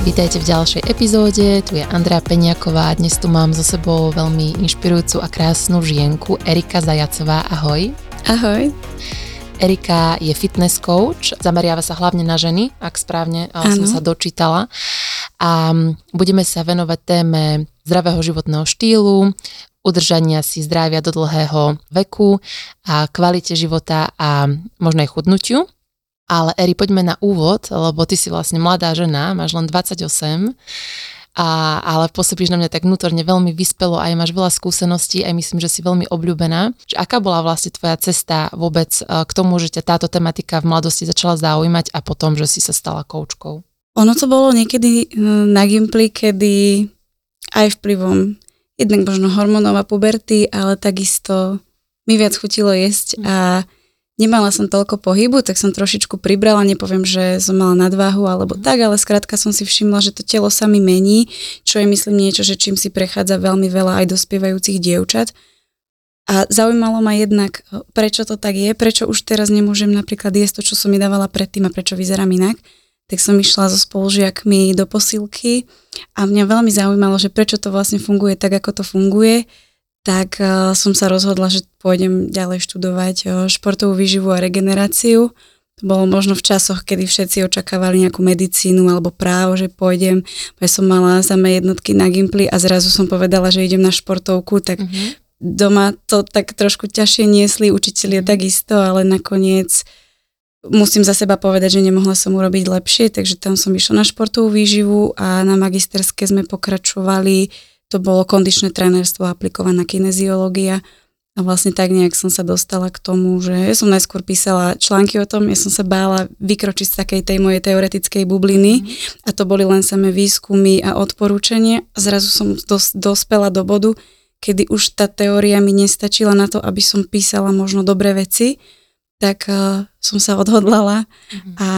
Vítajte v ďalšej epizóde, tu je Andrea Peňaková, dnes tu mám so sebou veľmi inšpirujúcu a krásnu žienku Erika Zajacová, ahoj. Ahoj. Erika je fitness coach, zameriava sa hlavne na ženy, ak správne som sa dočítala. A budeme sa venovať téme zdravého životného štýlu, udržania si zdravia do dlhého veku a kvalite života a možno aj chudnutiu. Ale Eri, poďme na úvod, lebo ty si vlastne mladá žena, máš len 28, ale pôsobíš na mňa tak vnútorne veľmi vyspelo, aj máš veľa skúseností, aj myslím, že si veľmi obľúbená. Že aká bola vlastne tvoja cesta vôbec k tomu, že ťa táto tematika v mladosti začala zaujímať a potom, že si sa stala koučkou? Ono to bolo niekedy na gympli, kedy aj vplyvom jednak možno hormónov a puberty, ale takisto mi viac chutilo jesť a nemala som toľko pohybu, tak som trošičku pribrala, nepoviem, že som mala nadváhu alebo tak, ale skrátka som si všimla, že to telo sa mi mení, čo je myslím niečo, že čím si prechádza veľmi veľa aj dospievajúcich dievčat. A zaujímalo ma jednak, prečo to tak je, prečo už teraz nemôžem napríklad jesť to, čo som mi dávala predtým a prečo vyzerám inak. Tak som išla so spolužiakmi do posilky a mňa veľmi zaujímalo, že prečo to vlastne funguje tak, ako to funguje. Tak som sa rozhodla, že pôjdem ďalej študovať športovú výživu a regeneráciu. To bolo možno v časoch, kedy všetci očakávali nejakú medicínu alebo právo, že pôjdem. Ja som mala samé jednotky na gympli a zrazu som povedala, že idem na športovku, tak doma to tak trošku ťažšie niesli, učitelia takisto, ale nakoniec musím za seba povedať, že nemohla som urobiť lepšie, takže tam som išla na športovú výživu a na magisterské sme pokračovali. To bolo kondičné trénerstvo, aplikovaná kineziológia a vlastne tak nejak som sa dostala k tomu, že ja som najskôr písala články o tom, ja som sa bála vykročiť z takej tej mojej teoretickej bubliny a to boli len samé výskumy a odporúčania a zrazu som dospela do bodu, kedy už tá teória mi nestačila na to, aby som písala možno dobré veci, tak som sa odhodlala a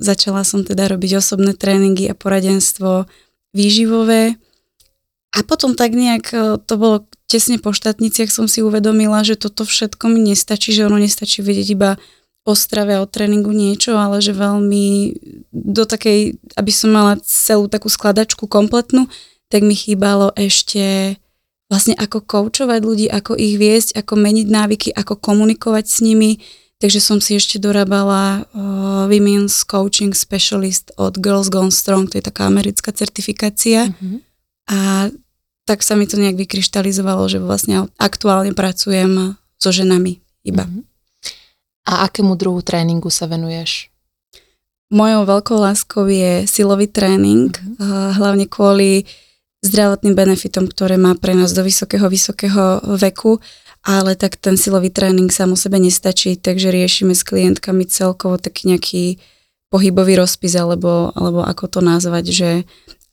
začala som teda robiť osobné tréningy a poradenstvo výživové. A potom tak nejak to bolo tesne po štátniciach, som si uvedomila, že toto všetko mi nestačí, že ono nestačí vedieť iba o strave a o tréningu niečo, ale že veľmi do takej, aby som mala celú takú skladačku kompletnú, tak mi chýbalo ešte vlastne ako koučovať ľudí, ako ich viesť, ako meniť návyky, ako komunikovať s nimi. Takže som si ešte dorábala Women's Coaching Specialist od Girls Gone Strong, to je taká americká certifikácia. A tak sa mi to nejak vykryštalizovalo, že vlastne aktuálne pracujem so ženami iba. A akému druhu tréningu sa venuješ? Mojou veľkou láskou je silový tréning, hlavne kvôli zdravotným benefitom, ktoré má pre nás do vysokého veku, ale tak ten silový tréning sám o sebe nestačí, takže riešime s klientkami celkovo taký nejaký pohybový rozpis, alebo ako to nazvať, že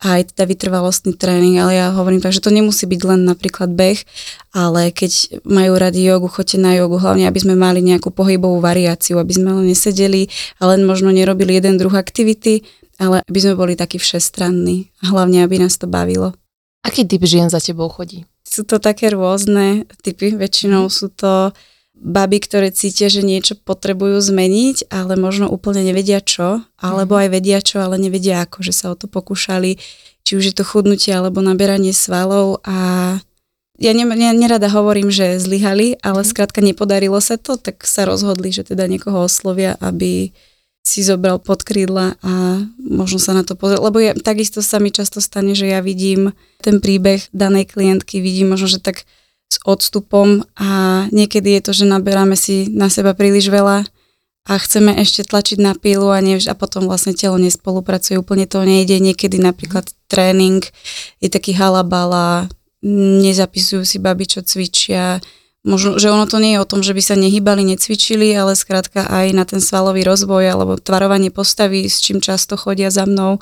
aj teda vytrvalostný tréning, ale ja hovorím tak, že to nemusí byť len napríklad beh, ale keď majú radi jogu, choďte na jogu, hlavne aby sme mali nejakú pohybovú variáciu, aby sme len nesedeli a len možno nerobili jeden druh aktivity, ale aby sme boli takí všestranní a hlavne aby nás to bavilo. Aký typ žien za tebou chodí? Sú to také rôzne typy, väčšinou sú to baby, ktoré cítia, že niečo potrebujú zmeniť, ale možno úplne nevedia čo, alebo aj vedia čo, ale nevedia ako, že sa o to pokúšali, či už je to chudnutie alebo naberanie svalov a ja nerada hovorím, že zlyhali, ale skrátka nepodarilo sa to, tak sa rozhodli, že teda niekoho oslovia, aby si zobral pod krídla a možno sa na to pozrieť, lebo ja, takisto sa mi často stane, že ja vidím ten príbeh danej klientky, vidím možno, že tak s odstupom a niekedy je to, že naberáme si na seba príliš veľa a chceme ešte tlačiť na pílu a potom vlastne telo nespolupracuje, úplne to nejde. Niekedy napríklad tréning je taký halabala, nezapisujú si babi, čo cvičia. Možno, že ono to nie je o tom, že by sa nehýbali, necvičili, ale skrátka aj na ten svalový rozvoj alebo tvarovanie postavy, s čím často chodia za mnou,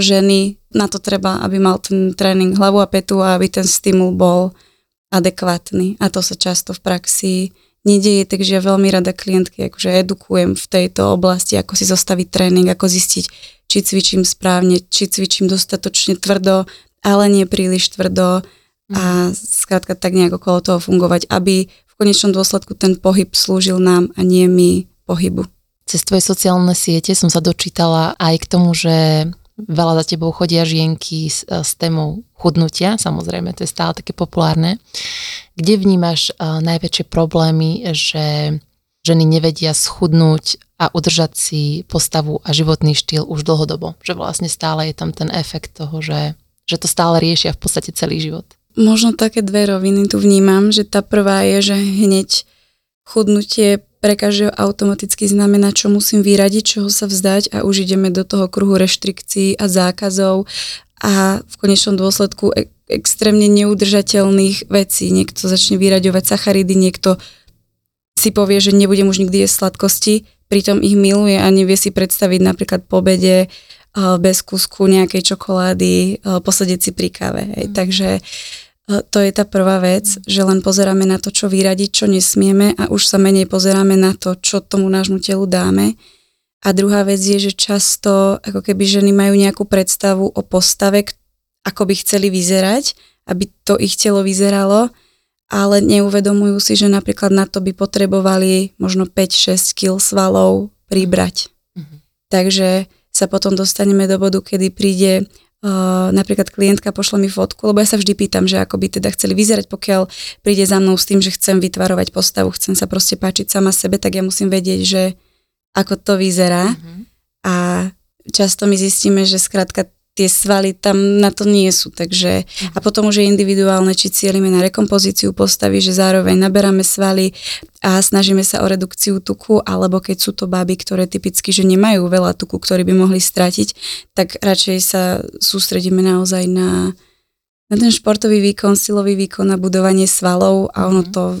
ženy, na to treba, aby mal ten tréning hlavu a petu a aby ten stimul bol adekvátny. A to sa často v praxi nedieje, takže ja veľmi rada klientky akože edukujem v tejto oblasti, ako si zostaviť tréning, ako zistiť, či cvičím správne, či cvičím dostatočne tvrdo, ale nie príliš tvrdo a skrátka tak nejak okolo toho fungovať, aby v konečnom dôsledku ten pohyb slúžil nám a nie my pohybu. Cez tvoje sociálne siete som sa dočítala aj k tomu, že veľa za tebou chodia žienky s témou chudnutia, samozrejme, to je stále také populárne. Kde vnímaš najväčšie problémy, že ženy nevedia schudnúť a udržať si postavu a životný štýl už dlhodobo? Že vlastne stále je tam ten efekt toho, že to stále riešia v podstate celý život. Možno také dve roviny tu vnímam, že tá prvá je, že hneď chudnutie pre každého automaticky znamená, čo musím vyradiť, čoho sa vzdať a už ideme do toho kruhu reštrikcií a zákazov a v konečnom dôsledku extrémne neudržateľných vecí. Niekto začne vyraďovať sacharidy, niekto si povie, že nebudem už nikdy jesť sladkosti, pritom ich miluje a nevie si predstaviť napríklad po obede bez kúsku nejakej čokolády, posedieť si pri káve. Takže to je tá prvá vec, že len pozeráme na to, čo vyradiť, čo nesmieme a už sa menej pozeráme na to, čo tomu nášmu telu dáme. A druhá vec je, že často ako keby ženy majú nejakú predstavu o postave, ako by chceli vyzerať, aby to ich telo vyzeralo, ale neuvedomujú si, že napríklad na to by potrebovali možno 5-6 kg svalov pribrať. Takže sa potom dostaneme do bodu, kedy príde napríklad klientka pošla mi fotku, lebo ja sa vždy pýtam, že ako by teda chceli vyzerať, pokiaľ príde za mnou s tým, že chcem vytvarovať postavu, chcem sa proste páčiť sama sebe, tak ja musím vedieť, že ako to vyzerá. A často my zistíme, že skrátka tie svaly tam na to nie sú, takže a potom už je individuálne, či cieľime na rekompozíciu postavy, že zároveň naberáme svaly a snažíme sa o redukciu tuku, alebo keď sú to baby, ktoré typicky, že nemajú veľa tuku, ktorý by mohli stratiť, tak radšej sa sústredíme naozaj na ten športový výkon, silový výkon, na budovanie svalov a ono to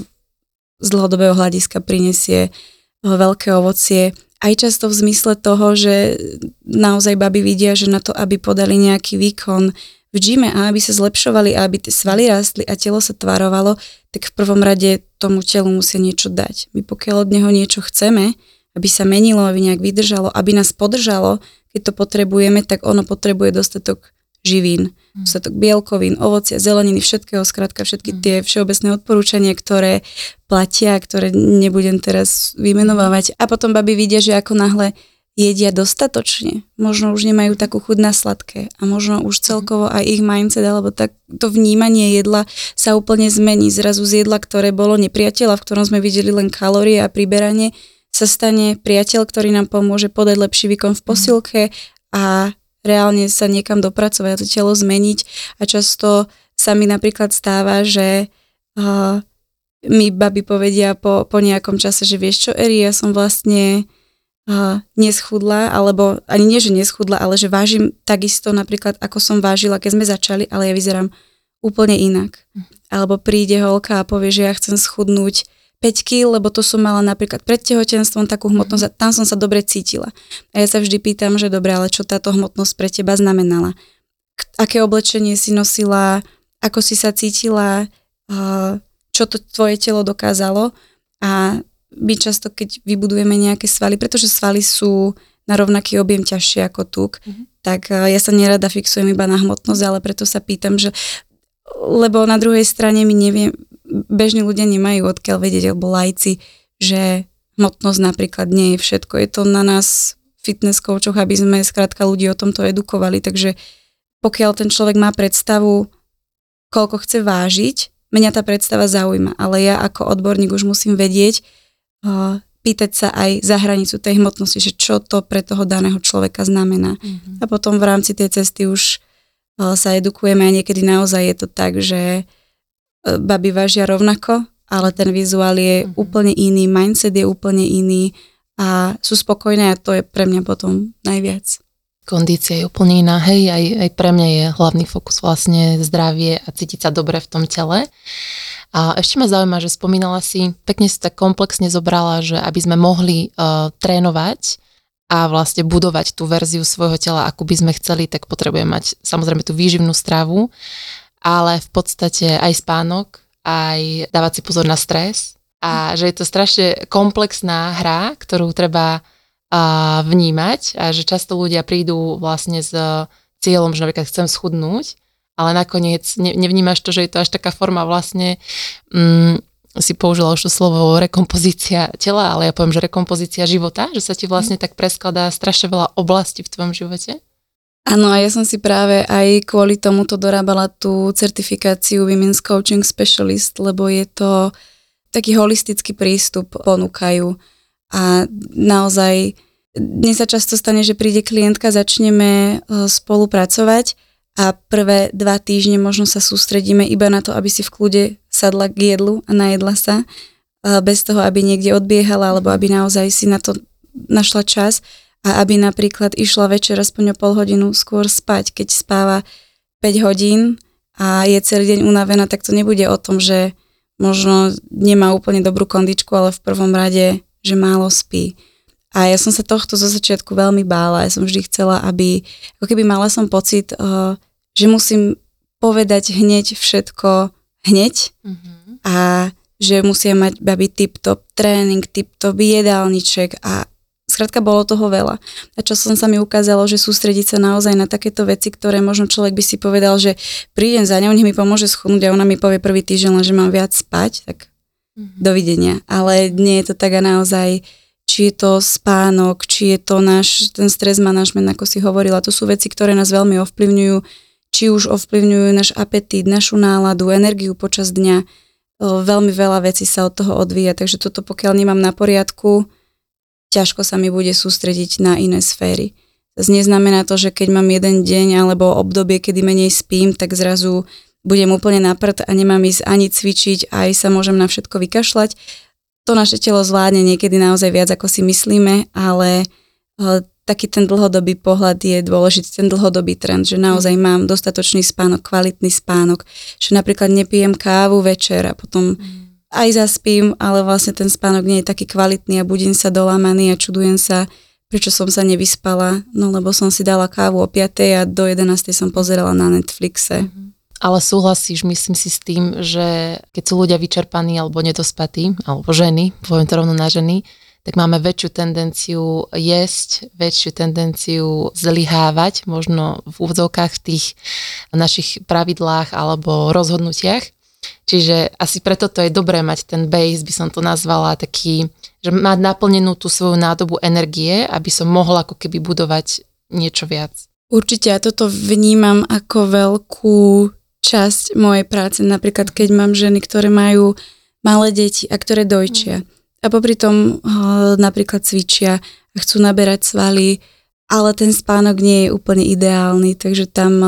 z dlhodobého hľadiska prinesie veľké ovocie. Aj často v zmysle toho, že naozaj baby vidia, že na to, aby podali nejaký výkon v gyme a aby sa zlepšovali a aby tie svaly rástli a telo sa tvarovalo, tak v prvom rade tomu telu musia niečo dať. My pokiaľ od neho niečo chceme, aby sa menilo, aby nejak vydržalo, aby nás podržalo, keď to potrebujeme, tak ono potrebuje dostatok živín, dostatok bielkovín, ovocia, zeleniny, všetkého, skrátka všetky tie všeobecné odporúčania, ktoré platia, ktoré nebudem teraz vymenovávať. A potom baby vidia, že ako náhle jedia dostatočne, možno už nemajú takú chuť na sladké a možno už celkovo aj ich mindset, alebo tak to vnímanie jedla sa úplne zmení. Zrazu z jedla, ktoré bolo nepriateľa, v ktorom sme videli len kalórie a priberanie, sa stane priateľ, ktorý nám pomôže podať lepší výkon v posilke a reálne sa niekam dopracovať a to telo zmeniť. A často sa mi napríklad stáva, že mi babi povedia po nejakom čase, že vieš čo, Eri, ja som vlastne neschudla, alebo ani nie, že neschudla, ale že vážim takisto napríklad, ako som vážila, keď sme začali, ale ja vyzerám úplne inak. Alebo príde holka a povie, že ja chcem schudnúť 5 kg, lebo to som mala napríklad pred tehotenstvom takú hmotnosť a tam som sa dobre cítila. A ja sa vždy pýtam, že dobre, ale čo táto hmotnosť pre teba znamenala? Aké oblečenie si nosila? Ako si sa cítila? Čo to tvoje telo dokázalo? A my často, keď vybudujeme nejaké svaly, pretože svaly sú na rovnaký objem ťažšie ako tuk, tak ja sa nerada fixujem iba na hmotnosť, ale preto sa pýtam, že lebo na druhej strane my neviem, bežní ľudia nemajú odkiaľ vedieť, alebo lajci, že hmotnosť napríklad nie je všetko. Je to na nás fitness coachoch, aby sme skrátka ľudí o tomto edukovali, takže pokiaľ ten človek má predstavu, koľko chce vážiť, mňa tá predstava zaujíma, ale ja ako odborník už musím vedieť, pýtať sa aj za hranicu tej hmotnosti, že čo to pre toho daného človeka znamená. A potom v rámci tej cesty už sa edukujeme a niekedy naozaj je to tak, že baby vážia rovnako, ale ten vizuál je úplne iný, mindset je úplne iný a sú spokojné a to je pre mňa potom najviac. Kondícia je úplne iná, hej, aj pre mňa je hlavný fokus vlastne zdravie a cítiť sa dobre v tom tele. A ešte ma zaujíma, že spomínala si, pekne si tak komplexne zobrala, že aby sme mohli trénovať a vlastne budovať tú verziu svojho tela, akú by sme chceli, tak potrebujeme mať samozrejme tú výživnú stravu, ale v podstate aj spánok, aj dávať si pozor na stres a že je to strašne komplexná hra, ktorú treba vnímať a že často ľudia prídu vlastne s cieľom, že napríklad chcem schudnúť, ale nakoniec nevnímaš to, že je to až taká forma vlastne si použila už to slovo rekompozícia tela, ale ja poviem, že rekompozícia života, že sa ti vlastne tak preskladá strašne veľa oblastí v tvojom živote. Áno, a ja som si práve aj kvôli tomuto dorábala tú certifikáciu Women's Coaching Specialist, lebo je to taký holistický prístup, ponúkajú. A naozaj dnes sa často stane, že príde klientka, začneme spolupracovať a prvé 2 týždne možno sa sústredíme iba na to, aby si v kľude sadla k jedlu a najedla sa, bez toho, aby niekde odbiehala, alebo aby naozaj si na to našla čas a aby napríklad išla večer aspoň o pol hodinu skôr spať. Keď spáva 5 hodín a je celý deň unavená, tak to nebude o tom, že možno nemá úplne dobrú kondičku, ale v prvom rade, že málo spí. A ja som sa tohto zo začiatku veľmi bála. Ja som vždy chcela, aby, ako keby mala som pocit, že musím povedať hneď všetko hneď a že musia mať babi tip-top tréning, tip-top jedálniček a skrátka bolo toho veľa. A čo som sa mi ukázalo, že sústrediť sa naozaj na takéto veci, ktoré možno človek by si povedal, že prídem za ňou, nech mi pomôže schudnúť a ona mi povie prvý týždeň, že mám viac spať, tak dovidenia. Ale nie je to tak a naozaj, či je to spánok, či je to náš, ten stres manažment, ako si hovorila, to sú veci, ktoré nás veľmi ovplyvňujú, či už ovplyvňujú náš apetít, našu náladu, energiu počas dňa. Veľmi veľa vecí sa od toho odvíja, takže toto pokiaľ nemám na poriadku, ťažko sa mi bude sústrediť na iné sféry. Neznamená to, že keď mám jeden deň alebo obdobie, kedy menej spím, tak zrazu budem úplne na prd a nemám ísť ani cvičiť, aj sa môžem na všetko vykašľať. To naše telo zvládne niekedy naozaj viac, ako si myslíme, ale taký ten dlhodobý pohľad je dôležitý, ten dlhodobý trend, že naozaj mám dostatočný spánok, kvalitný spánok, že napríklad nepijem kávu večer a potom aj zaspím, ale vlastne ten spánok nie je taký kvalitný a budím sa dolámaný a čudujem sa, prečo som sa nevyspala, no lebo som si dala kávu o 5 a do 11 som pozerala na Netflixe. Ale súhlasíš, myslím si s tým, že keď sú ľudia vyčerpaní alebo nedospatí, alebo ženy, poviem to rovno na ženy, tak máme väčšiu tendenciu jesť, väčšiu tendenciu zlyhávať, možno v úvodzovkách v tých našich pravidlách alebo rozhodnutiach. Čiže asi preto to je dobré mať ten base, by som to nazvala taký, že mať naplnenú tú svoju nádobu energie, aby som mohla ako keby budovať niečo viac. Určite ja toto vnímam ako veľkú časť mojej práce, napríklad keď mám ženy, ktoré majú malé deti a ktoré dojčia. A popri tom napríklad cvičia a chcú naberať svaly, ale ten spánok nie je úplne ideálny, takže tam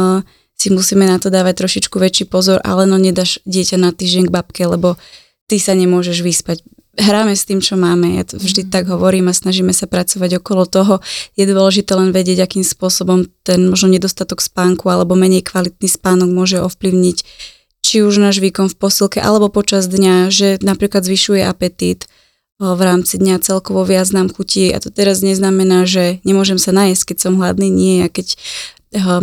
si musíme na to dávať trošičku väčší pozor, ale no nedáš dieťa na týždeň k babke, lebo ty sa nemôžeš vyspať. Hráme s tým, čo máme, ja to vždy tak hovorím a snažíme sa pracovať okolo toho. Je dôležité len vedieť, akým spôsobom ten možno nedostatok spánku alebo menej kvalitný spánok môže ovplyvniť či už náš výkon v posilke alebo počas dňa, že napríklad zvyšuje apetít, v rámci dňa celkovo viac nám chutí a to teraz neznamená, že nemôžem sa najesť, keď som hladný, nie. A keď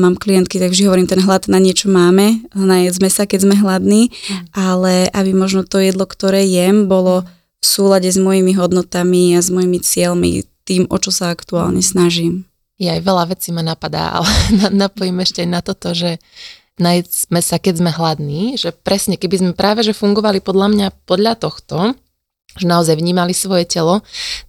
mám klientky, tak vždy hovorím, ten hlad na niečo máme, najedzme sa, keď sme hladní, ale aby možno to jedlo, ktoré jem, bolo v súlade s mojimi hodnotami a s mojimi cieľmi, tým, o čo sa aktuálne snažím. Ja aj veľa vecí ma napadá, ale napojím ešte aj na toto, že najedzme sa, keď sme hladní, že presne, keby sme práve že fungovali podľa mňa podľa tohto, že naozaj vnímali svoje telo,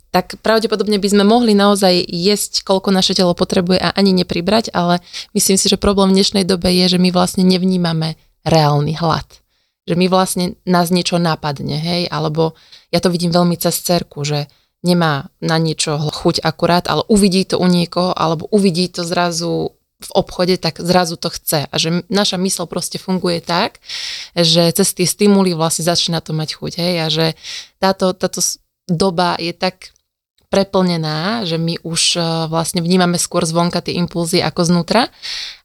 tak pravdepodobne by sme mohli naozaj jesť, koľko naše telo potrebuje a ani nepribrať, ale myslím si, že problém v dnešnej dobe je, že my vlastne nevnímame reálny hlad. Že my vlastne nás niečo napadne, hej, alebo ja to vidím veľmi cez dcérku, že nemá na niečo chuť akurát, ale uvidí to u niekoho, alebo uvidí to zrazu v obchode, tak zrazu to chce. A že naša mysl proste funguje tak, že cez tie stimuly vlastne začína to mať chuť. Hej? A že táto doba je tak preplnená, že my už vlastne vnímame skôr zvonka tie impulzy ako znútra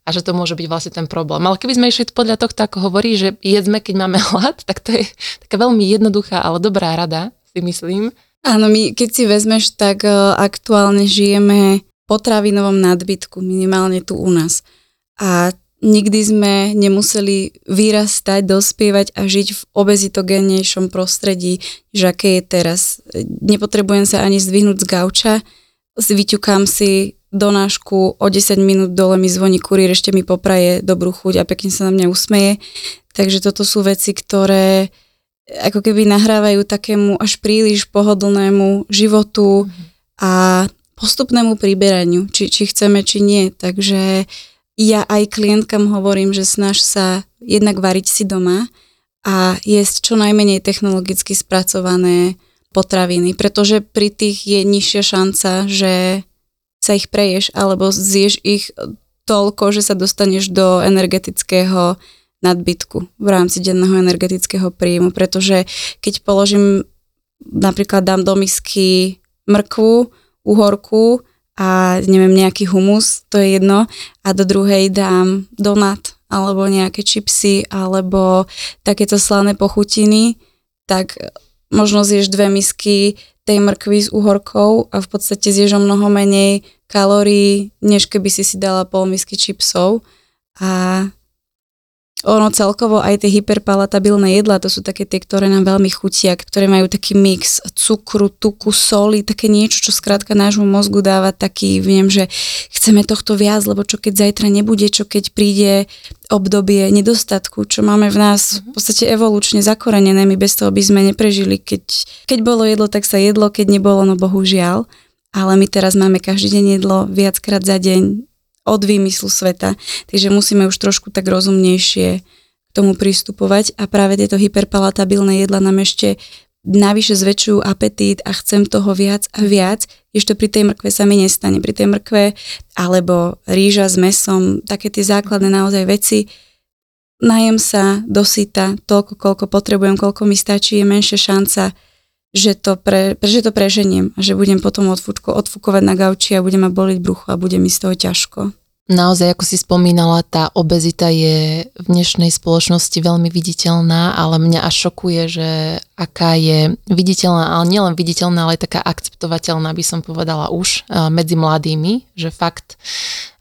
a že to môže byť vlastne ten problém. Ale keby sme išli podľa tohto, ako hovorí, že jedzme, keď máme hlad, tak to je taká veľmi jednoduchá, ale dobrá rada, si myslím, Áno, my keď si vezmeš, tak aktuálne žijeme v potravinovom nadbytku, minimálne tu u nás. A nikdy sme nemuseli vyrastať, dospievať a žiť v obezitogénnejšom prostredí, že aké je teraz. Nepotrebujem sa ani zdvihnúť z gauča, vyťukám si donášku, o 10 minút dole mi zvoní kuriér, ešte mi popraje dobrú chuť a pekne sa na mňa usmeje. Takže toto sú veci, ktoré ako keby nahrávajú takému až príliš pohodlnému životu a postupnému priberaniu, či chceme, či nie. Takže ja aj klientkám hovorím, že snaž sa jednak variť si doma a jesť čo najmenej technologicky spracované potraviny, pretože pri tých je nižšia šanca, že sa ich preješ, alebo zješ ich toľko, že sa dostaneš do energetického nadbytku v rámci denného energetického príjmu, pretože keď položím, napríklad dám do misky mrkvu, uhorku a neviem, nejaký humus, to je jedno, a do druhej dám donát, alebo nejaké čipsy, alebo takéto slané pochutiny, tak možno zješ dve misky tej mrkvy s uhorkou a v podstate zješ o mnoho menej kalórií, než keby si dala pol misky čipsov. A ono celkovo aj tie hyperpalatabilné jedlá, to sú také tie, ktoré nám veľmi chutia, ktoré majú taký mix cukru, tuku, soli, také niečo, čo skrátka nášmu mozgu dáva taký, viem, že chceme tohto viac, lebo čo keď zajtra nebude, čo keď príde obdobie nedostatku, čo máme v nás v podstate evolučne zakorenené, my bez toho by sme neprežili, keď bolo jedlo, tak sa jedlo, keď nebolo, no bohužiaľ, ale my teraz máme každý deň jedlo viackrát za deň, od výmyslu sveta, takže musíme už trošku tak rozumnejšie k tomu pristupovať a práve tieto hyperpalatabilné jedlá nám ešte navyše zväčšujú apetít a chcem toho viac a viac, ešte pri tej mrkve sa mi nestane, pri tej mrkve alebo rýža s mesom, také tie základné naozaj veci, najem sa, dosyta, toľko, koľko potrebujem, koľko mi stačí, je menšia šanca, že to preženiem a že budem potom odfúkovať na gauči a bude ma boliť brucho a bude mi z toho ťažko. Naozaj, ako si spomínala, tá obezita je v dnešnej spoločnosti veľmi viditeľná, ale mňa až šokuje, že aká je viditeľná, ale nielen viditeľná, ale aj taká akceptovateľná, by som povedala už, medzi mladými, že fakt,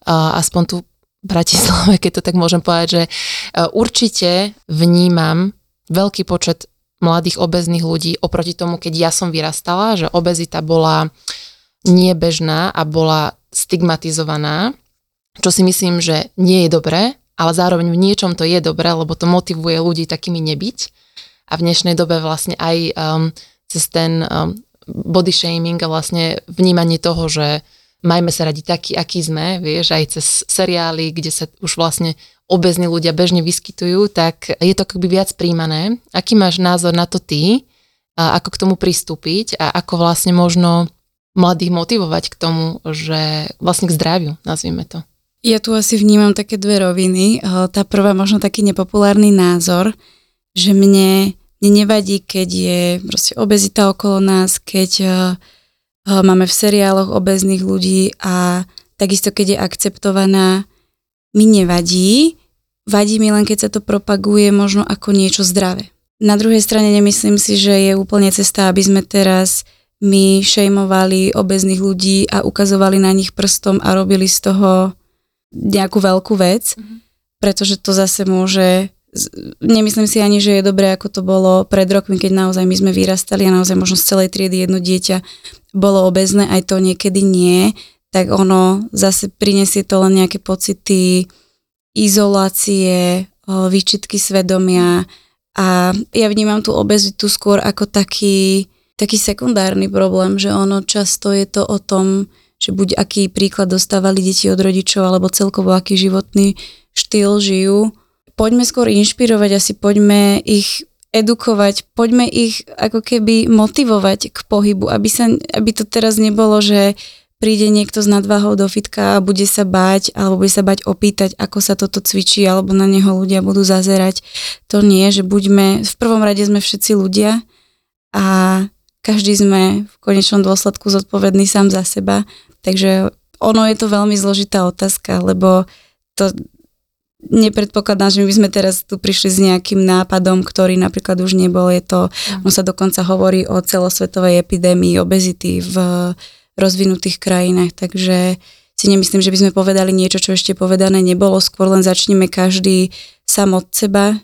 aspoň tu v Bratislave, keď to tak môžem povedať, že určite vnímam veľký počet mladých obezných ľudí oproti tomu, keď ja som vyrastala, že obezita bola nebežná a bola stigmatizovaná, čo si myslím, že nie je dobré, ale zároveň v niečom to je dobré, lebo to motivuje ľudí takými nebyť. A v dnešnej dobe vlastne aj cez ten body shaming a vlastne vnímanie toho, že majme sa radi takí, akí sme, vieš, aj cez seriály, kde sa už vlastne obezní ľudia bežne vyskytujú, tak je to akoby viac príjmané. Aký máš názor na to ty, a ako k tomu pristúpiť a ako vlastne možno mladých motivovať k tomu, že vlastne k zdraviu, nazvime to? Ja tu asi vnímam také dve roviny. Tá prvá, možno taký nepopulárny názor, že mne nevadí, keď je proste obezita okolo nás, keď máme v seriáloch obezných ľudí a takisto, keď je akceptovaná, mi nevadí. Vadí mi len, keď sa to propaguje možno ako niečo zdravé. Na druhej strane nemyslím si, že je úplne cesta, aby sme teraz my šejmovali obezných ľudí a ukazovali na nich prstom a robili z toho nejakú veľkú vec, pretože to zase môže... Nemyslím si ani, že je dobré, ako to bolo pred rokmi, keď naozaj my sme vyrastali a naozaj možno z celej triedy jedno dieťa bolo obezné, aj to niekedy nie, tak ono zase prinesie to len nejaké pocity izolácie, výčitky svedomia a ja vnímam tú obezitu skôr ako taký sekundárny problém, že ono často je to o tom, že buď aký príklad dostávali deti od rodičov alebo celkovo aký životný štýl žijú. Poďme skôr inšpirovať, asi poďme ich edukovať, poďme ich ako keby motivovať k pohybu, aby to teraz nebolo, že príde niekto s nadvahou do fitka a bude sa báť, alebo bude sa báť opýtať, ako sa toto cvičí, alebo na neho ľudia budú zazerať. To nie, že v prvom rade sme všetci ľudia a každý sme v konečnom dôsledku zodpovedný sám za seba. Takže ono je to veľmi zložitá otázka, lebo to nepredpokladám, že my by sme teraz tu prišli s nejakým nápadom, ktorý napríklad už nebol. Je to, on sa dokonca hovorí o celosvetovej epidémii obezity v rozvinutých krajinách, takže si nemyslím, že by sme povedali niečo, čo ešte povedané nebolo. Skôr len začneme každý sám od seba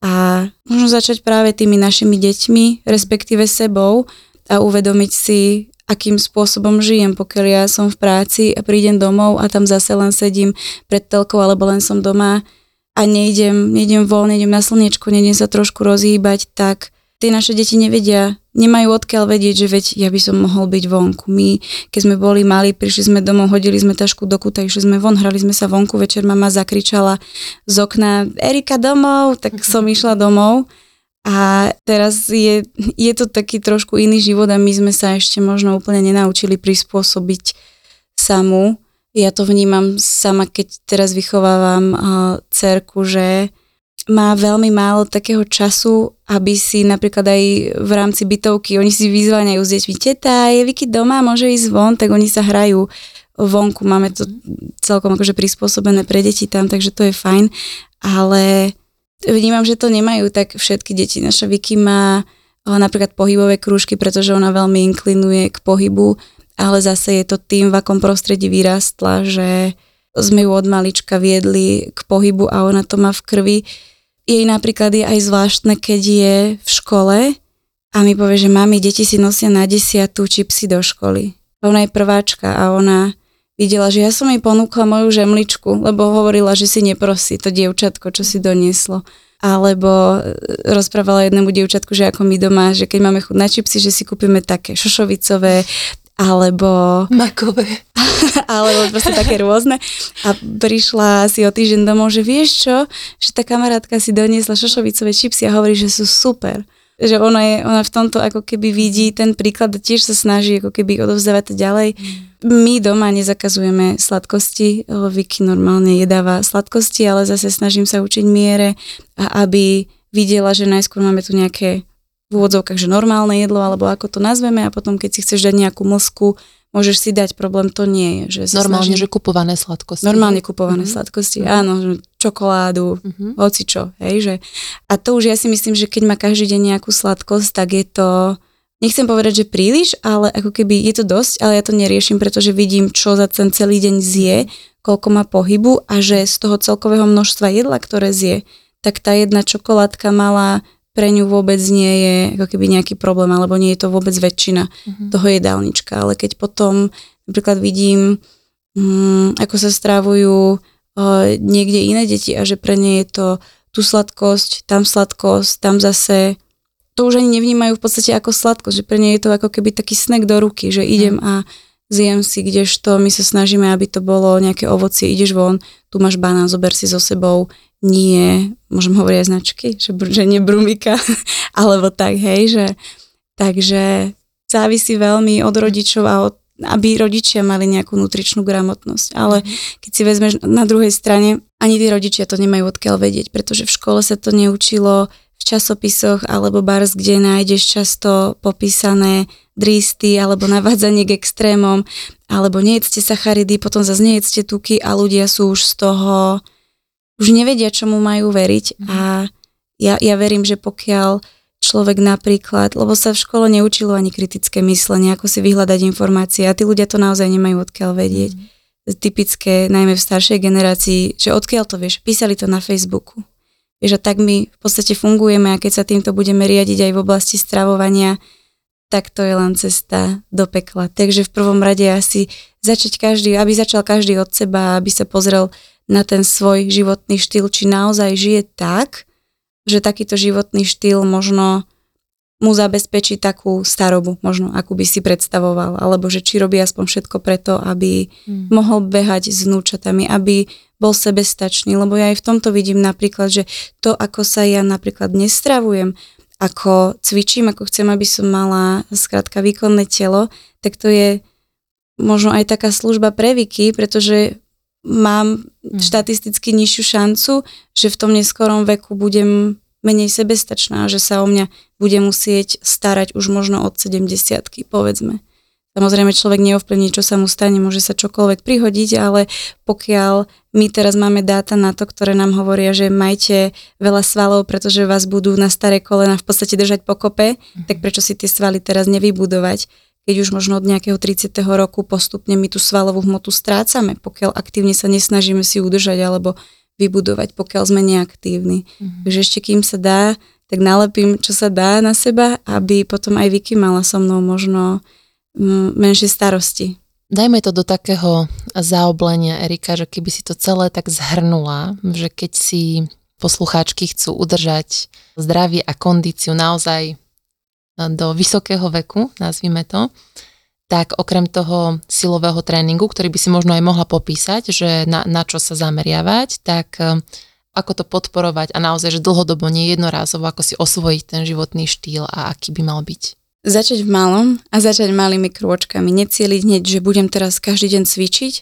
a možno začať práve tými našimi deťmi, respektíve sebou a uvedomiť si, akým spôsobom žijem, pokiaľ ja som v práci a prídem domov a tam zase len sedím pred telkou alebo len som doma a nejdem von, nejdem na slniečko, nejdem sa trošku rozhýbať, tak tie naše deti nevedia, nemajú odkiaľ vedieť, že veď ja by som mohol byť vonku. My, keď sme boli mali, prišli sme domov, hodili sme tašku do kúta, išli sme von, hrali sme sa vonku, večer mama zakričala z okna Erika domov, tak som išla domov. A teraz je to taký trošku iný život a my sme sa ešte možno úplne nenaučili prispôsobiť samu. Ja to vnímam sama, keď teraz vychovávam dcerku, že má veľmi málo takého času, aby si napríklad aj v rámci bytovky, oni si vyzváňajú s deťmi, teta, je Vicky doma, môže ísť von, tak oni sa hrajú vonku. Máme to celkom akože prispôsobené pre deti tam, takže to je fajn, ale vnímam, že to nemajú tak všetky deti. Naša Vicky má napríklad pohybové krúžky, pretože ona veľmi inklinuje k pohybu, ale zase je to tým, v akom prostredí vyrástla, že sme ju od malička viedli k pohybu a ona to má v krvi. Jej napríklad je aj zvláštne, keď je v škole a mi povie, že mami, deti si nosia na 10 čipsy do školy. Ona je prváčka a ona videla, že ja som jej ponúkla moju žemličku, lebo hovorila, že si neprosí to dievčatko, čo si donieslo. Alebo rozprávala jednému dievčatku, že ako my doma, že keď máme chuť na čipsy, že si kúpime také šošovicové, alebo makové. Alebo proste také rôzne. A prišla si o týždeň domov, že vieš čo, že tá kamarátka si doniesla šošovicové čipsy a hovorí, že sú super. Že ona v tomto ako keby vidí ten príklad a tiež sa snaží ako keby odovzdávať to ďalej. My doma nezakazujeme sladkosti, Vicky normálne jedáva sladkosti, ale zase snažím sa učiť miere a aby videla, že najskôr máme tu nejaké v úvodzovkách, že normálne jedlo, alebo ako to nazveme a potom, keď si chceš dať nejakú mlsku, môžeš si dať, problém to nie je. Že normálne, že kupované sladkosti. Normálne kupované sladkosti, áno, čokoládu, hocičo, hej, že. A to už ja si myslím, že keď má každý deň nejakú sladkosť, tak je to, nechcem povedať, že príliš, ale ako keby je to dosť, ale ja to neriešim, pretože vidím, čo za ten celý deň zje, koľko má pohybu a že z toho celkového množstva jedla, ktoré zje, tak tá jedna čokoládka mala pre ňu vôbec nie je ako keby nejaký problém, alebo nie je to vôbec väčšina toho jedálnička. Ale keď potom napríklad vidím, ako sa strávujú niekde iné deti a že pre ne je to tu sladkosť, tam zase to už ani nevnímajú v podstate ako sladkosť, že pre ne je to ako keby taký snack do ruky, že idem a zjem si kdežto, my sa snažíme, aby to bolo nejaké ovocie, ideš von, tu máš banán, zober si so sebou. Nie, môžem hovoriť aj značky, že nie Brumika, alebo tak, hej, že takže závisí veľmi od rodičov a od, aby rodičia mali nejakú nutričnú gramotnosť, ale keď si vezmeš na druhej strane, ani tí rodičia to nemajú odkiaľ vedieť, pretože v škole sa to neučilo, v časopisoch alebo bars, kde nájdeš často popísané drísty alebo navádzanie k extrémom, alebo nejedzte sacharidy, potom zase nejedzte tuky a ľudia sú už z toho už nevedia, čomu majú veriť a ja verím, že pokiaľ človek napríklad, lebo sa v škole neučilo ani kritické myslenie, ako si vyhľadať informácie a tí ľudia to naozaj nemajú odkiaľ vedieť. Typické, najmä v staršej generácii, že odkiaľ to vieš, písali to na Facebooku. Vieš, a tak my v podstate fungujeme a keď sa týmto budeme riadiť aj v oblasti stravovania, tak to je len cesta do pekla. Takže v prvom rade asi začal každý od seba, aby sa pozrel na ten svoj životný štýl, či naozaj žije tak, že takýto životný štýl možno mu zabezpečí takú starobu, možno akú by si predstavoval, alebo že či robí aspoň všetko preto, aby mohol behať s vnúčatami, aby bol sebestačný, lebo ja aj v tomto vidím napríklad, že to, ako sa ja napríklad nestravujem, ako cvičím, ako chcem, aby som mala skrátka výkonné telo, tak to je možno aj taká služba pre Vicky, pretože mám štatisticky nižšiu šancu, že v tom neskorom veku budem menej sebestačná, že sa o mňa bude musieť starať už možno od 70-ky, povedzme. Samozrejme, človek neovplyvní, čo sa mu stane, môže sa čokoľvek prihodiť, ale pokiaľ my teraz máme dáta na to, ktoré nám hovoria, že majte veľa svalov, pretože vás budú na staré kolena v podstate držať pokope, tak prečo si tie svaly teraz nevybudovať? Keď už možno od nejakého 30. roku postupne my tú svalovú hmotu strácame, pokiaľ aktívne sa nesnažíme si udržať alebo vybudovať, pokiaľ sme neaktívni. Takže ešte kým sa dá, tak nalepím, čo sa dá na seba, aby potom aj Vicky mala so mnou možno menšie starosti. Dajme to do takého zaoblenia, Erika, že keby si to celé tak zhrnula, že keď si poslucháčky chcú udržať zdravie a kondíciu naozaj do vysokého veku, nazvime to, tak okrem toho silového tréningu, ktorý by si možno aj mohla popísať, že na čo sa zameriavať, tak ako to podporovať a naozaj, že dlhodobo, nie jednorázovo, ako si osvojiť ten životný štýl a aký by mal byť. Začať v malom a začať malými krôčkami. Necieliť hneď, že budem teraz každý deň cvičiť,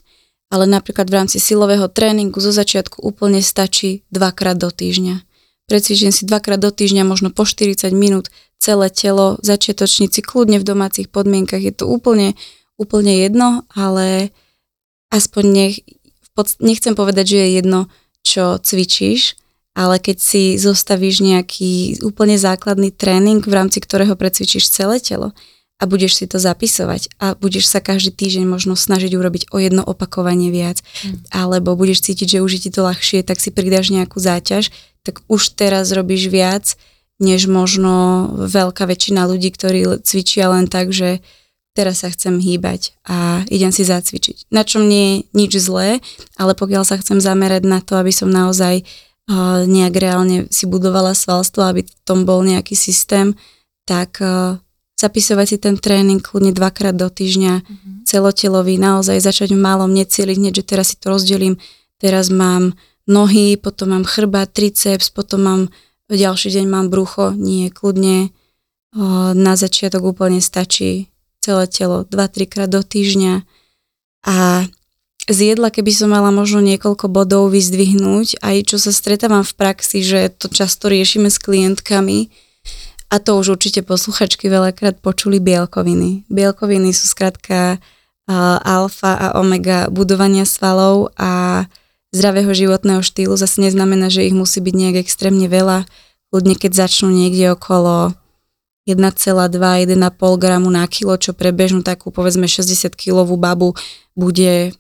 ale napríklad v rámci silového tréningu zo začiatku úplne stačí 2-krát do týždňa. Precvičím si 2-krát do týždňa, možno po 40 minút celé telo, začiatočníci kľudne v domácich podmienkach. Je to úplne jedno, ale aspoň nechcem povedať, že je jedno, čo cvičíš, ale keď si zostavíš nejaký úplne základný tréning, v rámci ktorého precvičíš celé telo a budeš si to zapisovať a budeš sa každý týždeň možno snažiť urobiť o jedno opakovanie viac, alebo budeš cítiť, že už je ti to ľahšie, tak si pridáš nejakú záťaž, tak už teraz robíš viac, než možno veľká väčšina ľudí, ktorí cvičia len tak, že teraz sa chcem hýbať a idem si zacvičiť. Na čom nie je nič zlé, ale pokiaľ sa chcem zamerať na to, aby som naozaj nejak reálne si budovala svalstvo, aby v tom bol nejaký systém, tak zapisovať si ten tréning kľudne 2-krát do týždňa, celotelový, naozaj začať v malom, necieliť hneď, že teraz si to rozdelím, teraz mám nohy, potom mám chrbát, triceps, potom mám, ďalší deň mám brucho, nie, kľudne na začiatok úplne stačí celé telo 2-3 krát do týždňa. A z jedla, keby som mala možno niekoľko bodov vyzdvihnúť, aj čo sa stretávam v praxi, že to často riešime s klientkami, a to už určite posluchačky veľakrát počuli, bielkoviny. Bielkoviny sú skrátka alfa a omega budovania svalov a zdravého životného štýlu. Zase neznamená, že ich musí byť nejak extrémne veľa. Ľudne, keď začnú niekde okolo 1,2-1,5 gramu na kilo, čo pre bežnú takú povedzme 60-kilovú babu bude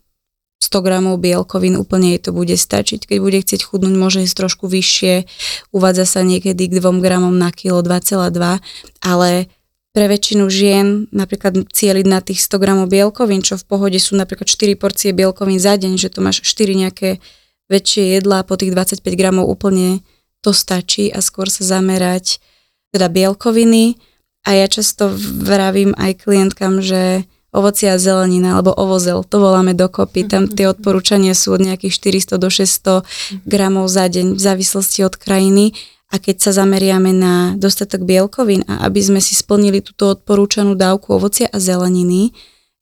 100 gramov bielkovín, úplne jej to bude stačiť. Keď bude chcieť chudnúť, môže ísť trošku vyššie, uvádza sa niekedy k 2 gramom na kilo, 2,2, ale pre väčšinu žien napríklad cieliť na tých 100 gramov bielkovín, čo v pohode sú napríklad 4 porcie bielkovín za deň, že to máš 4 nejaké väčšie jedlá, po tých 25 gramov úplne to stačí a skôr sa zamerať teda bielkoviny. A ja často vravím aj klientkám, že ovocie a zelenina, alebo ovozel, to voláme dokopy, tam tie odporúčania sú od nejakých 400 do 600 gramov za deň, v závislosti od krajiny. A keď sa zameriame na dostatok bielkovín a aby sme si splnili túto odporúčanú dávku ovocia a zeleniny,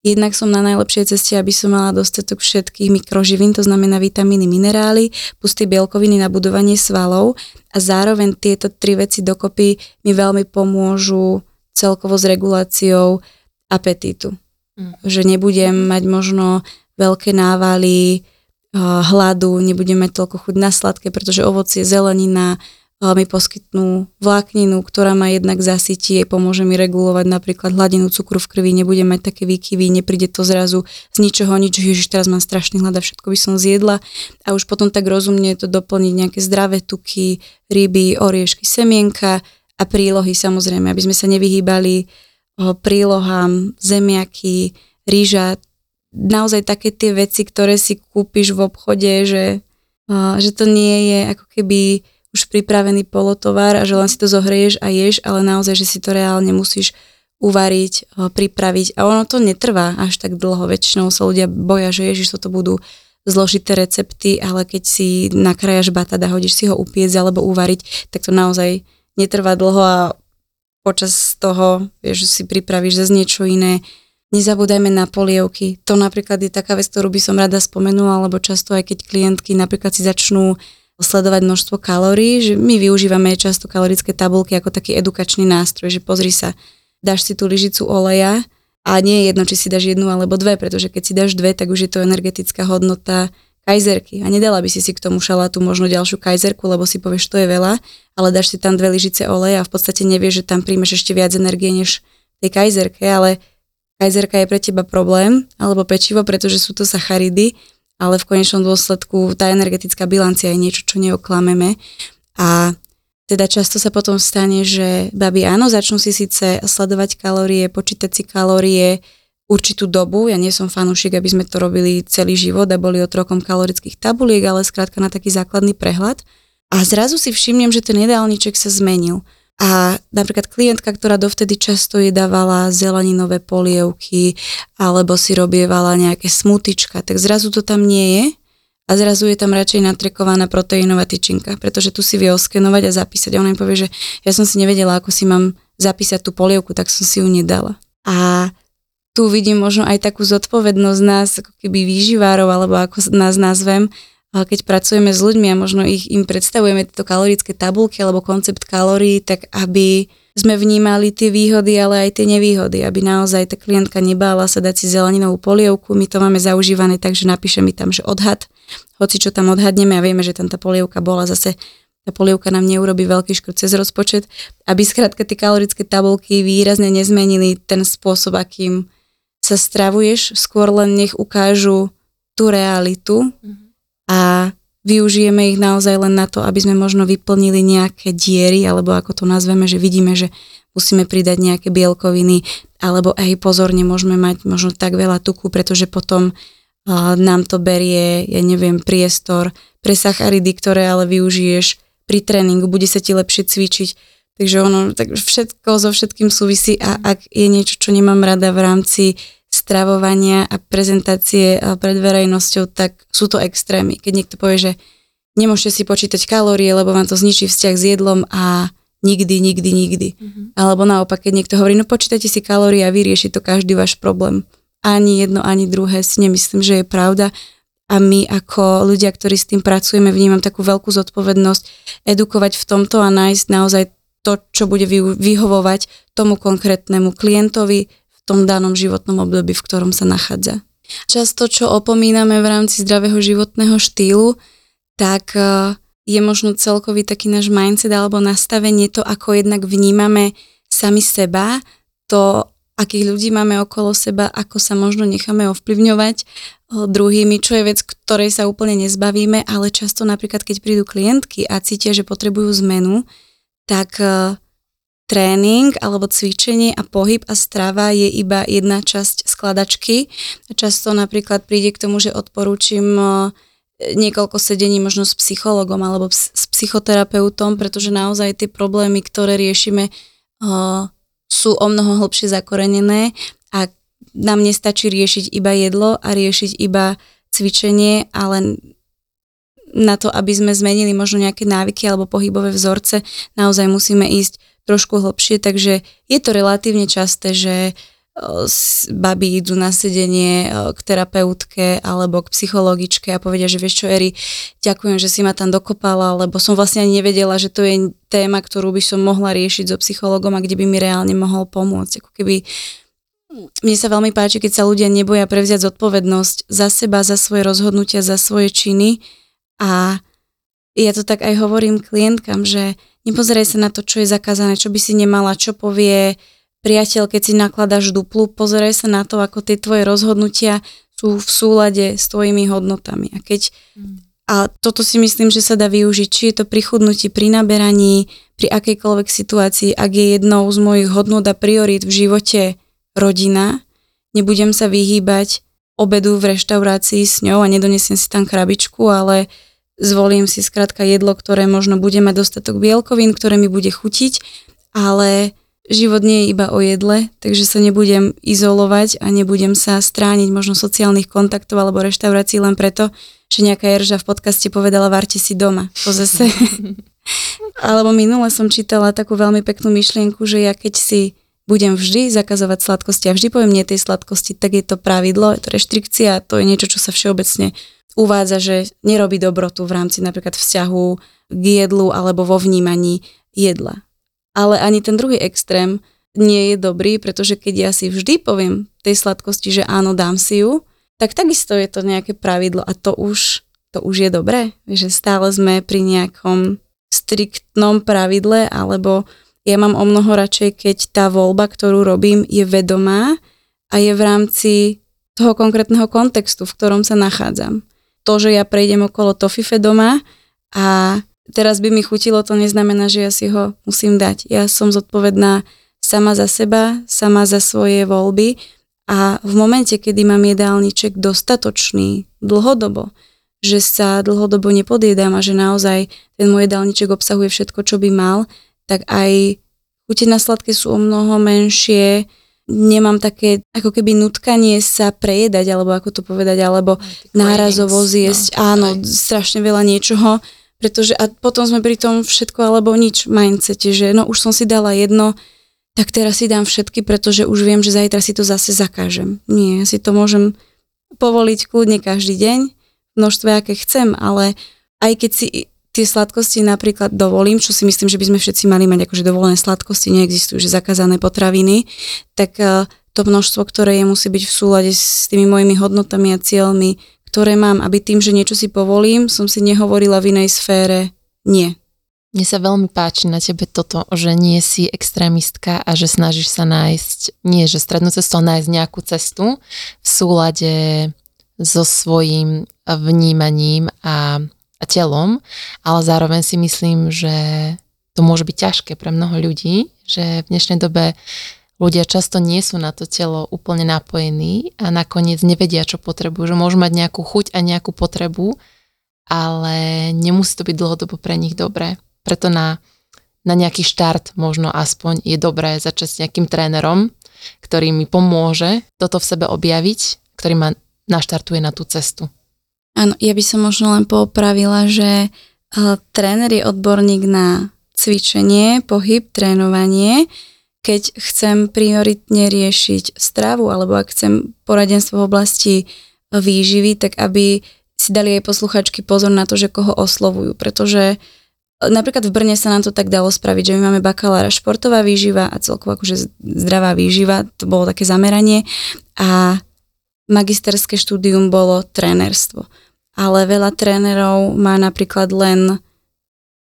jednak som na najlepšej ceste, aby som mala dostatok všetkých mikroživín, to znamená vitamíny, minerály, pusté bielkoviny na budovanie svalov a zároveň tieto tri veci dokopy mi veľmi pomôžu celkovo s reguláciou apetítu. Že nebudem mať možno veľké návaly hladu, nebudem mať toľko chuť na sladké, pretože ovocie, zelenina mi poskytnú vlákninu, ktorá ma jednak zasytí, pomôže mi regulovať napríklad hladinu cukru v krvi, nebudem mať také výkyvy, nepríde to zrazu z ničoho nič, ježiš, teraz mám strašný hlad a všetko by som zjedla. A už potom tak rozumne to doplniť nejaké zdravé tuky, ryby, oriešky, semienka a prílohy samozrejme, aby sme sa nevyhýbali prílohám, zemiaky, rýža, naozaj také tie veci, ktoré si kúpiš v obchode, že to nie je ako keby už pripravený polotovar a že len si to zohrieš a ješ, ale naozaj, že si to reálne musíš uvariť, pripraviť. A ono to netrvá až tak dlho. Väčšinou sa ľudia boja, že ježiš, toto budú zložité recepty, ale keď si nakrájaš batát a hodíš si ho upiec alebo uvariť, tak to naozaj netrvá dlho a počas toho, vieš, že si pripravíš zase niečo iné. Nezabúdajme na polievky. To napríklad je taká vec, ktorú by som rada spomenula, lebo často aj keď klientky napríklad si začnú sledovať množstvo kalórií, že my využívame často kalorické tabuľky ako taký edukačný nástroj, že pozri sa, dáš si tú lyžicu oleja A nie je jedno, či si dáš jednu alebo dve, pretože keď si dáš dve, tak už je to energetická hodnota kajzerky. A nedala by si si k tomu šalátu možno ďalšiu kajzerku, lebo si povieš, to je veľa, ale dáš si tam 2 lyžice oleja a v podstate nevieš, že tam príjmeš ešte viac energie než tej kajzerke, ale kajzerka je pre teba problém alebo pečivo, pretože sú to sacharidy, ale v konečnom dôsledku tá energetická bilancia je niečo, čo neoklameme. A teda často sa potom stane, že babi áno, začnú si síce sledovať kalórie, počítať si kalórie určitú dobu. Ja nie som fanúšik, aby sme to robili celý život a boli otrokom kalorických tabuliek, ale skrátka na taký základný prehľad. A zrazu si všimnem, že ten jedálniček sa zmenil. A napríklad klientka, ktorá dovtedy často jedávala zeleninové polievky alebo si robievala nejaké smutička, tak zrazu to tam nie je. A zrazu je tam radšej natrekovaná proteínová tyčinka, pretože tu si vie oskenovať a zapísať. A ona im povie, že ja som si nevedela, ako si mám zapísať tú polievku, tak som si ju nedala. A tu vidím možno aj takú zodpovednosť nás, ako keby výživárov, alebo ako nás nazvem, keď pracujeme s ľuďmi a možno im predstavujeme tieto kalorické tabulky alebo koncept kalórií, tak aby sme vnímali tie výhody, ale aj tie nevýhody, aby naozaj tá klientka nebála sa dať si zeleninovú polievku. My to máme zaužívané, takže napíše mi tam, že odhad, hoci čo tam odhadneme a vieme, že tam tá polievka bola, zase tá polievka nám neurobí veľký škrt cez rozpočet, aby skrátka tie kalorické tabulky výrazne nezmenili ten spôsob, akým sa stravuješ, skôr len nech ukážu tú realitu a využijeme ich naozaj len na to, aby sme možno vyplnili nejaké diery, alebo ako to nazveme, že vidíme, že musíme pridať nejaké bielkoviny, alebo aj pozorne môžeme mať možno tak veľa tuku, pretože potom nám to berie, ja neviem, priestor pre sacharidy, ktoré ale využiješ pri tréningu, bude sa ti lepšie cvičiť. Takže ono, tak všetko so všetkým súvisí a ak je niečo, čo nemám rada v rámci stravovania a prezentácie pred verejnosťou, tak sú to extrémy. Keď niekto povie, že nemôžete si počítať kalórie, lebo vám to zničí vzťah s jedlom a nikdy. Alebo naopak, keď niekto hovorí, no počítajte si kalórie a vyrieši to každý váš problém. Ani jedno, ani druhé si nemyslím, že je pravda. A my ako ľudia, ktorí s tým pracujeme, vnímam takú veľkú zodpovednosť edukovať v tomto a nájsť naozaj to, čo bude vyhovovať tomu konkrétnemu klientovi, tom danom životnom období, v ktorom sa nachádza. Často, čo opomíname v rámci zdravého životného štýlu, tak je možno celkový taký náš mindset alebo nastavenie to, ako jednak vnímame sami seba, to, akých ľudí máme okolo seba, ako sa možno necháme ovplyvňovať druhými, čo je vec, ktorej sa úplne nezbavíme, ale často napríklad, keď prídu klientky a cítia, že potrebujú zmenu, tak tréning alebo cvičenie a pohyb a strava je iba jedna časť skladačky. Často napríklad príde k tomu, že odporúčim niekoľko sedení možno s psychologom alebo s psychoterapeutom, pretože naozaj tie problémy, ktoré riešime, sú o mnoho hlbšie zakorenené a nám nestačí riešiť iba jedlo a riešiť iba cvičenie, ale na to, aby sme zmenili možno nejaké návyky alebo pohybové vzorce, naozaj musíme ísť trošku hlbšie, takže je to relatívne časté, že baby idú na sedenie k terapeutke alebo k psychologičke a povedia, že vieš čo, Eri, ďakujem, že si ma tam dokopala, lebo som vlastne ani nevedela, že to je téma, ktorú by som mohla riešiť so psychologom a kde by mi reálne mohol pomôcť. Ako keby mne sa veľmi páči, keď sa ľudia neboja prevziať zodpovednosť za seba, za svoje rozhodnutia, za svoje činy a ja to tak aj hovorím klientkám, že nepozeraj sa na to, čo je zakázané, čo by si nemala, čo povie priateľ, keď si nakladáš duplu. Pozeraj sa na to, ako tie tvoje rozhodnutia sú v súlade s tvojimi hodnotami. A toto si myslím, že sa dá využiť, či je to pri chudnutí, pri naberaní, pri akejkoľvek situácii. Ak je jednou z mojich hodnot a priorít v živote rodina, nebudem sa vyhýbať obedu v reštaurácii s ňou a nedonesiem si tam krabičku, ale zvolím si skrátka jedlo, ktoré možno bude mať dostatok bielkovín, ktoré mi bude chutiť, ale život nie je iba o jedle, takže sa nebudem izolovať a nebudem sa strániť možno sociálnych kontaktov alebo reštaurácií len preto, že nejaká Erža v podcaste povedala varte si doma. To zase. Alebo minule som čítala takú veľmi peknú myšlienku, že ja keď si budem vždy zakazovať sladkosti a vždy poviem nie tej sladkosti, tak je to pravidlo, je to reštrikcia, to je niečo, čo sa všeobecne uvádza, že nerobí dobrotu v rámci napríklad vzťahu k jedlu alebo vo vnímaní jedla. Ale ani ten druhý extrém nie je dobrý, pretože keď ja si vždy poviem tej sladkosti, že áno, dám si ju, tak takisto je to nejaké pravidlo a to už je dobré, že stále sme pri nejakom striktnom pravidle, alebo ja mám o mnoho radšej, keď tá voľba, ktorú robím, je vedomá a je v rámci toho konkrétneho kontextu, v ktorom sa nachádzam. To, že ja prejdem okolo tofife doma a teraz by mi chutilo, to neznamená, že ja si ho musím dať. Ja som zodpovedná sama za seba, sama za svoje voľby a v momente, kedy mám jedálniček dostatočný dlhodobo, že sa dlhodobo nepodjedám a že naozaj ten môj jedálniček obsahuje všetko, čo by mal, tak aj chute na sladké sú o mnoho menšie, nemám také ako keby nutkanie sa prejedať, alebo ako to povedať, alebo nárazovo zjesť, áno, strašne veľa niečoho, pretože a potom sme pri tom všetko alebo nič mindsete, že no už som si dala jedno, tak teraz si dám všetky, pretože už viem, že zajtra si to zase zakážem. Nie, ja si to môžem povoliť kľudne každý deň, množstvo, aké chcem, ale aj keď si tie sladkosti napríklad dovolím, čo si myslím, že by sme všetci mali mať, akože dovolené sladkosti, neexistujú, že zakázané potraviny, tak to množstvo, ktoré je, musí byť v súlade s tými mojimi hodnotami a cieľmi, ktoré mám, aby tým, že niečo si povolím, som si nehovorila v inej sfére nie. Mne sa veľmi páči na tebe toto, že nie si extrémistka a že snažíš sa nájsť, nie že strednú cestu, ale nájsť nejakú cestu v súlade so svojím vnímaním a telom, ale zároveň si myslím, že to môže byť ťažké pre mnoho ľudí, že v dnešnej dobe ľudia často nie sú na to telo úplne napojení a nakoniec nevedia, čo potrebujú, že môžu mať nejakú chuť a nejakú potrebu, ale nemusí to byť dlhodobo pre nich dobré. Preto na nejaký štart možno aspoň je dobré začať s nejakým trénerom, ktorý mi pomôže toto v sebe objaviť, ktorý ma naštartuje na tú cestu. Áno, ja by som možno len poopravila, že tréner je odborník na cvičenie, pohyb, trénovanie. Keď chcem prioritne riešiť stravu alebo ak chcem poradenstvo v oblasti výživy, tak aby si dali aj posluchačky pozor na to, že koho oslovujú. Pretože napríklad v Brne sa nám to tak dalo spraviť, že my máme bakalára športová výživa a celkovo akože zdravá výživa, to bolo také zameranie a magisterské štúdium bolo trénerstvo. Ale veľa trénerov má napríklad len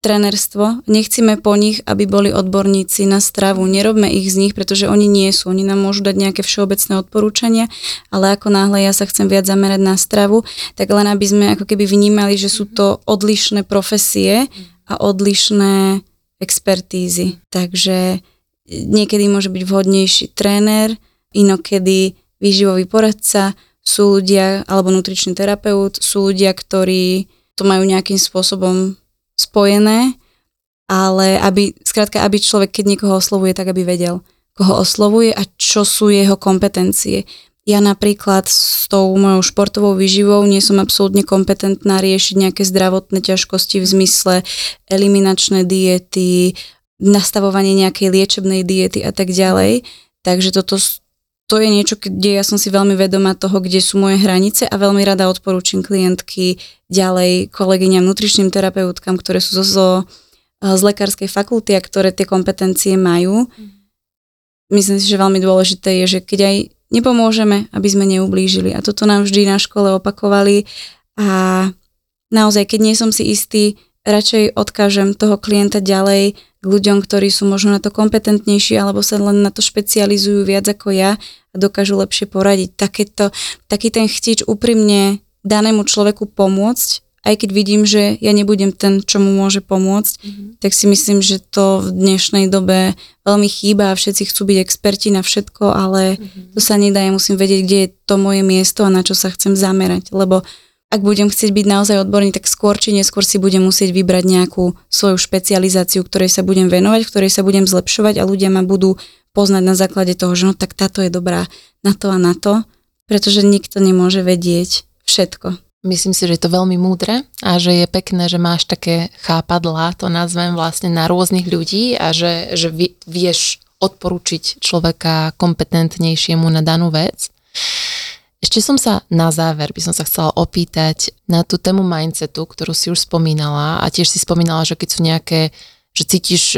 trénerstvo. Nechcíme po nich, aby boli odborníci na stravu. Nerobme ich z nich, pretože oni nie sú. Oni nám môžu dať nejaké všeobecné odporúčania, ale ako náhle ja sa chcem viac zamerať na stravu, tak len aby sme ako keby vnímali, že sú to odlišné profesie a odlišné expertízy. Takže niekedy môže byť vhodnejší tréner, inokedy výživový poradca, sú ľudia, alebo nutričný terapeut, sú ľudia, ktorí to majú nejakým spôsobom spojené, ale aby človek, keď niekoho oslovuje, tak aby vedel, koho oslovuje a čo sú jeho kompetencie. Ja napríklad s tou mojou športovou výživou nie som absolútne kompetentná riešiť nejaké zdravotné ťažkosti v zmysle eliminačné diety, nastavovanie nejakej liečebnej diety a tak ďalej. Takže to je niečo, kde ja som si veľmi vedomá toho, kde sú moje hranice a veľmi rada odporúčam klientky ďalej kolegyňam, nutričným terapeutkám, ktoré sú z lekárskej fakulty a ktoré tie kompetencie majú. Myslím si, že veľmi dôležité je, že keď aj nepomôžeme, aby sme neublížili. A toto nám vždy na škole opakovali a naozaj, keď nie som si istý, radšej odkážem toho klienta ďalej k ľuďom, ktorí sú možno na to kompetentnejší alebo sa len na to špecializujú viac ako ja a dokážu lepšie poradiť. Taký ten chtič úprimne danému človeku pomôcť, aj keď vidím, že ja nebudem ten, čo mu môže pomôcť, tak si myslím, že to v dnešnej dobe veľmi chýba a všetci chcú byť experti na všetko, ale to sa nedá, ja musím vedieť, kde je to moje miesto a na čo sa chcem zamerať, lebo ak budem chcieť byť naozaj odborný, tak skôr či neskôr si budem musieť vybrať nejakú svoju špecializáciu, ktorej sa budem venovať, ktorej sa budem zlepšovať a ľudia ma budú poznať na základe toho, že no tak táto je dobrá na to a na to, pretože nikto nemôže vedieť všetko. Myslím si, že je to veľmi múdre a že je pekné, že máš také chápadlá, to nazvem vlastne na rôznych ľudí a že vieš odporučiť človeka kompetentnejšiemu na danú vec. Ešte na záver by som sa chcela opýtať na tú tému mindsetu, ktorú si už spomínala a tiež si spomínala, že keď sú nejaké, že cítiš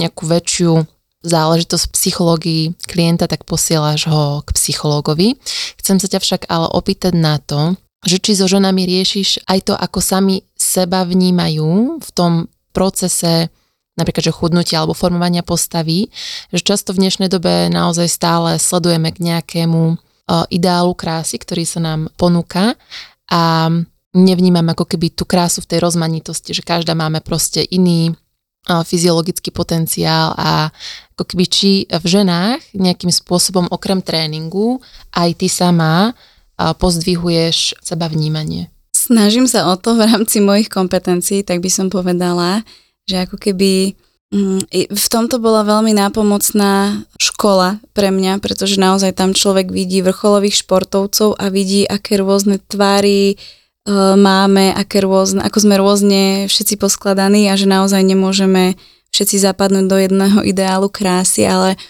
nejakú väčšiu záležitosť v psychológii klienta, tak posielaš ho k psychológovi. Chcem sa ťa však ale opýtať na to, že či so ženami riešiš aj to, ako sami seba vnímajú v tom procese napríklad, že chudnutia alebo formovania postavy, že často v dnešnej dobe naozaj stále sledujeme k nejakému ideálu krásy, ktorý sa nám ponúka a nevnímam ako keby tú krásu v tej rozmanitosti, že každá máme proste iný fyziologický potenciál a ako keby či v ženách nejakým spôsobom okrem tréningu aj ty sama pozdvihuješ seba vnímanie. Snažím sa o to v rámci mojich kompetencií, tak by som povedala, že ako keby v tomto bola veľmi nápomocná škola pre mňa, pretože naozaj tam človek vidí vrcholových športovcov a vidí, aké rôzne tvary máme, ako sme rôzne všetci poskladaní a že naozaj nemôžeme všetci zapadnúť do jedného ideálu krásy, ale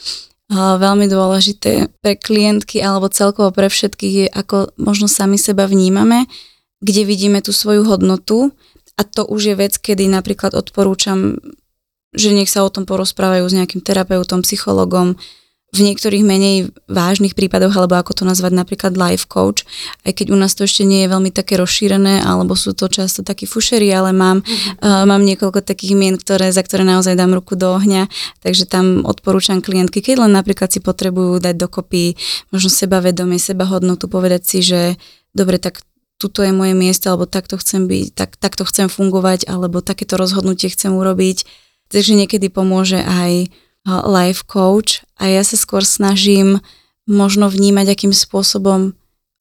veľmi dôležité pre klientky alebo celkovo pre všetkých je, ako možno sami seba vnímame, kde vidíme tú svoju hodnotu. A to už je vec, kedy napríklad odporúčam, že nech sa o tom porozprávajú s nejakým terapeutom, psychologom, v niektorých menej vážnych prípadoch, alebo ako to nazvať napríklad life coach, aj keď u nás to ešte nie je veľmi také rozšírené, alebo sú to často takí fušery, ale mám niekoľko takých mien, za ktoré naozaj dám ruku do ohňa, takže tam odporúčam klientky, keď len napríklad si potrebujú dať dokopy možno sebavedomie, sebahodnotu, povedať si, že dobre, tak tuto je moje miesto, alebo takto chcem byť, takto chcem fungovať, alebo takéto rozhodnutie chcem urobiť. Takže niekedy pomôže aj life coach a ja sa skôr snažím možno vnímať, akým spôsobom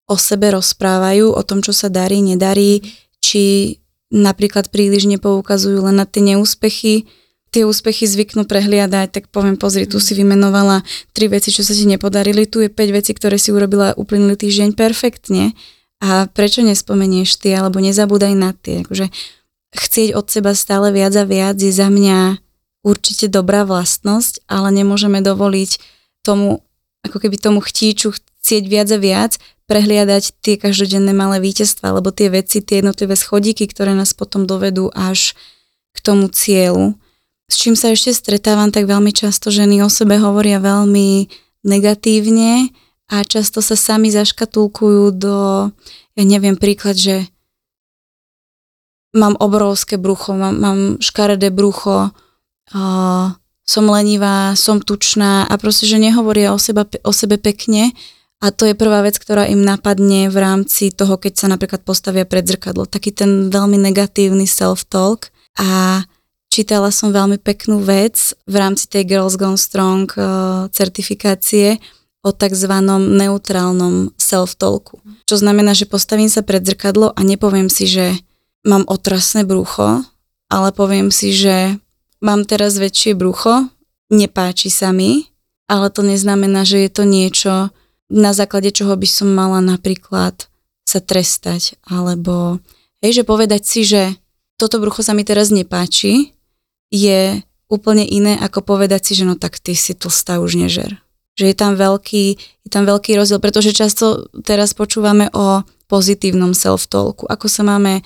o sebe rozprávajú, o tom, čo sa darí, nedarí, či napríklad príliš nepoukazujú len na tie neúspechy. Tie úspechy zvyknú prehliadať, tak poviem, pozri, tu si vymenovala 3 veci, čo sa ti nepodarili, tu je 5 vecí, ktoré si urobila uplynulý týždeň perfektne. A prečo nespomenieš ty, alebo nezabúdaj na tie. Akože chcieť od seba stále viac a viac je za mňa určite dobrá vlastnosť, ale nemôžeme dovoliť tomu, ako keby tomu chtíču chcieť viac a viac, prehliadať tie každodenné malé víťazstvá, alebo tie veci, tie jednotlivé schodíky, ktoré nás potom dovedú až k tomu cieľu. S čím sa ešte stretávam, tak veľmi často ženy o sebe hovoria veľmi negatívne, a často sa sami zaškatulkujú do, ja neviem, príklad, že mám obrovské brucho, mám škaredé brucho, som lenivá, som tučná a proste, že nehovoria o sebe pekne a to je prvá vec, ktorá im napadne v rámci toho, keď sa napríklad postavia pred zrkadlo. Taký ten veľmi negatívny self-talk a čítala som veľmi peknú vec v rámci tej Girls Gone Strong certifikácie, o takzvanom neutrálnom self-talku. Čo znamená, že postavím sa pred zrkadlo a nepoviem si, že mám otrasné brucho, ale poviem si, že mám teraz väčšie brucho, nepáči sa mi, ale to neznamená, že je to niečo, na základe čoho by som mala napríklad sa trestať, alebo že povedať si, že toto brucho sa mi teraz nepáči, je úplne iné, ako povedať si, že no tak ty si tlstá, už nežer. Že je tam veľký rozdiel, pretože často teraz počúvame o pozitívnom self-talku, ako sa máme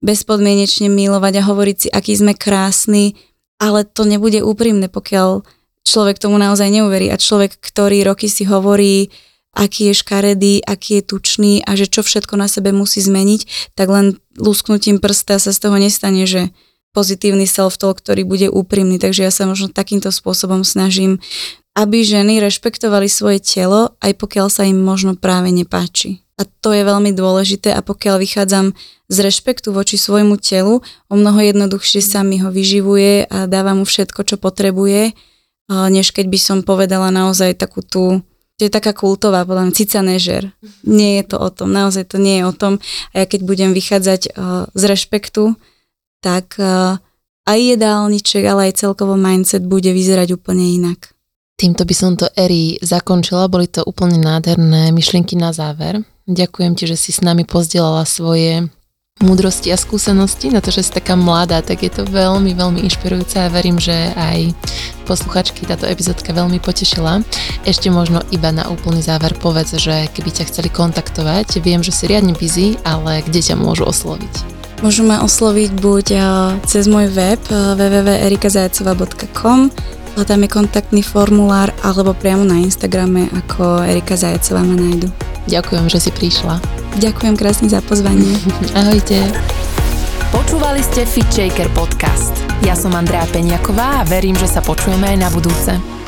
bezpodmienečne milovať a hovoriť si, aký sme krásni, ale to nebude úprimné, pokiaľ človek tomu naozaj neuverí a človek, ktorý roky si hovorí, aký je škaredý, aký je tučný a že čo všetko na sebe musí zmeniť, tak len lusknutím prsta sa z toho nestane, že pozitívny self-talk, ktorý bude úprimný, takže ja sa možno takýmto spôsobom snažím, aby ženy rešpektovali svoje telo, aj pokiaľ sa im možno práve nepáči. A to je veľmi dôležité a pokiaľ vychádzam z rešpektu voči svojmu telu, o mnoho jednoduchšie sa mi ho vyživuje a dáva mu všetko, čo potrebuje, než keď by som povedala naozaj takú tú, to je taká kultová, podľa mňa, cica nežer. Nie je to o tom, naozaj to nie je o tom. A ja keď budem vychádzať z rešpektu, tak aj jedálniček, ale aj celkovo mindset bude vyzerať úplne inak. Týmto by som to, Eri, zakončila. Boli to úplne nádherné myšlienky na záver. Ďakujem ti, že si s nami pozdielala svoje múdrosti a skúsenosti. Na to, že si taká mladá, tak je to veľmi, veľmi inšpirujúce a verím, že aj posluchačky táto epizódka veľmi potešila. Ešte možno iba na úplný záver povedz, že keby ťa chceli kontaktovať, viem, že si riadne busy, ale kde ťa môžu osloviť? Môžu ma osloviť buď cez môj web www.erikazajacova.com Tam je kontaktný formulár alebo priamo na Instagrame ako Erika Zajacová ma nájdu. Ďakujem, že si prišla. Ďakujem krásne za pozvanie. Ahojte. Počúvali ste FitShaker podcast. Ja som Andrea Peňaková a verím, že sa počujeme aj na budúce.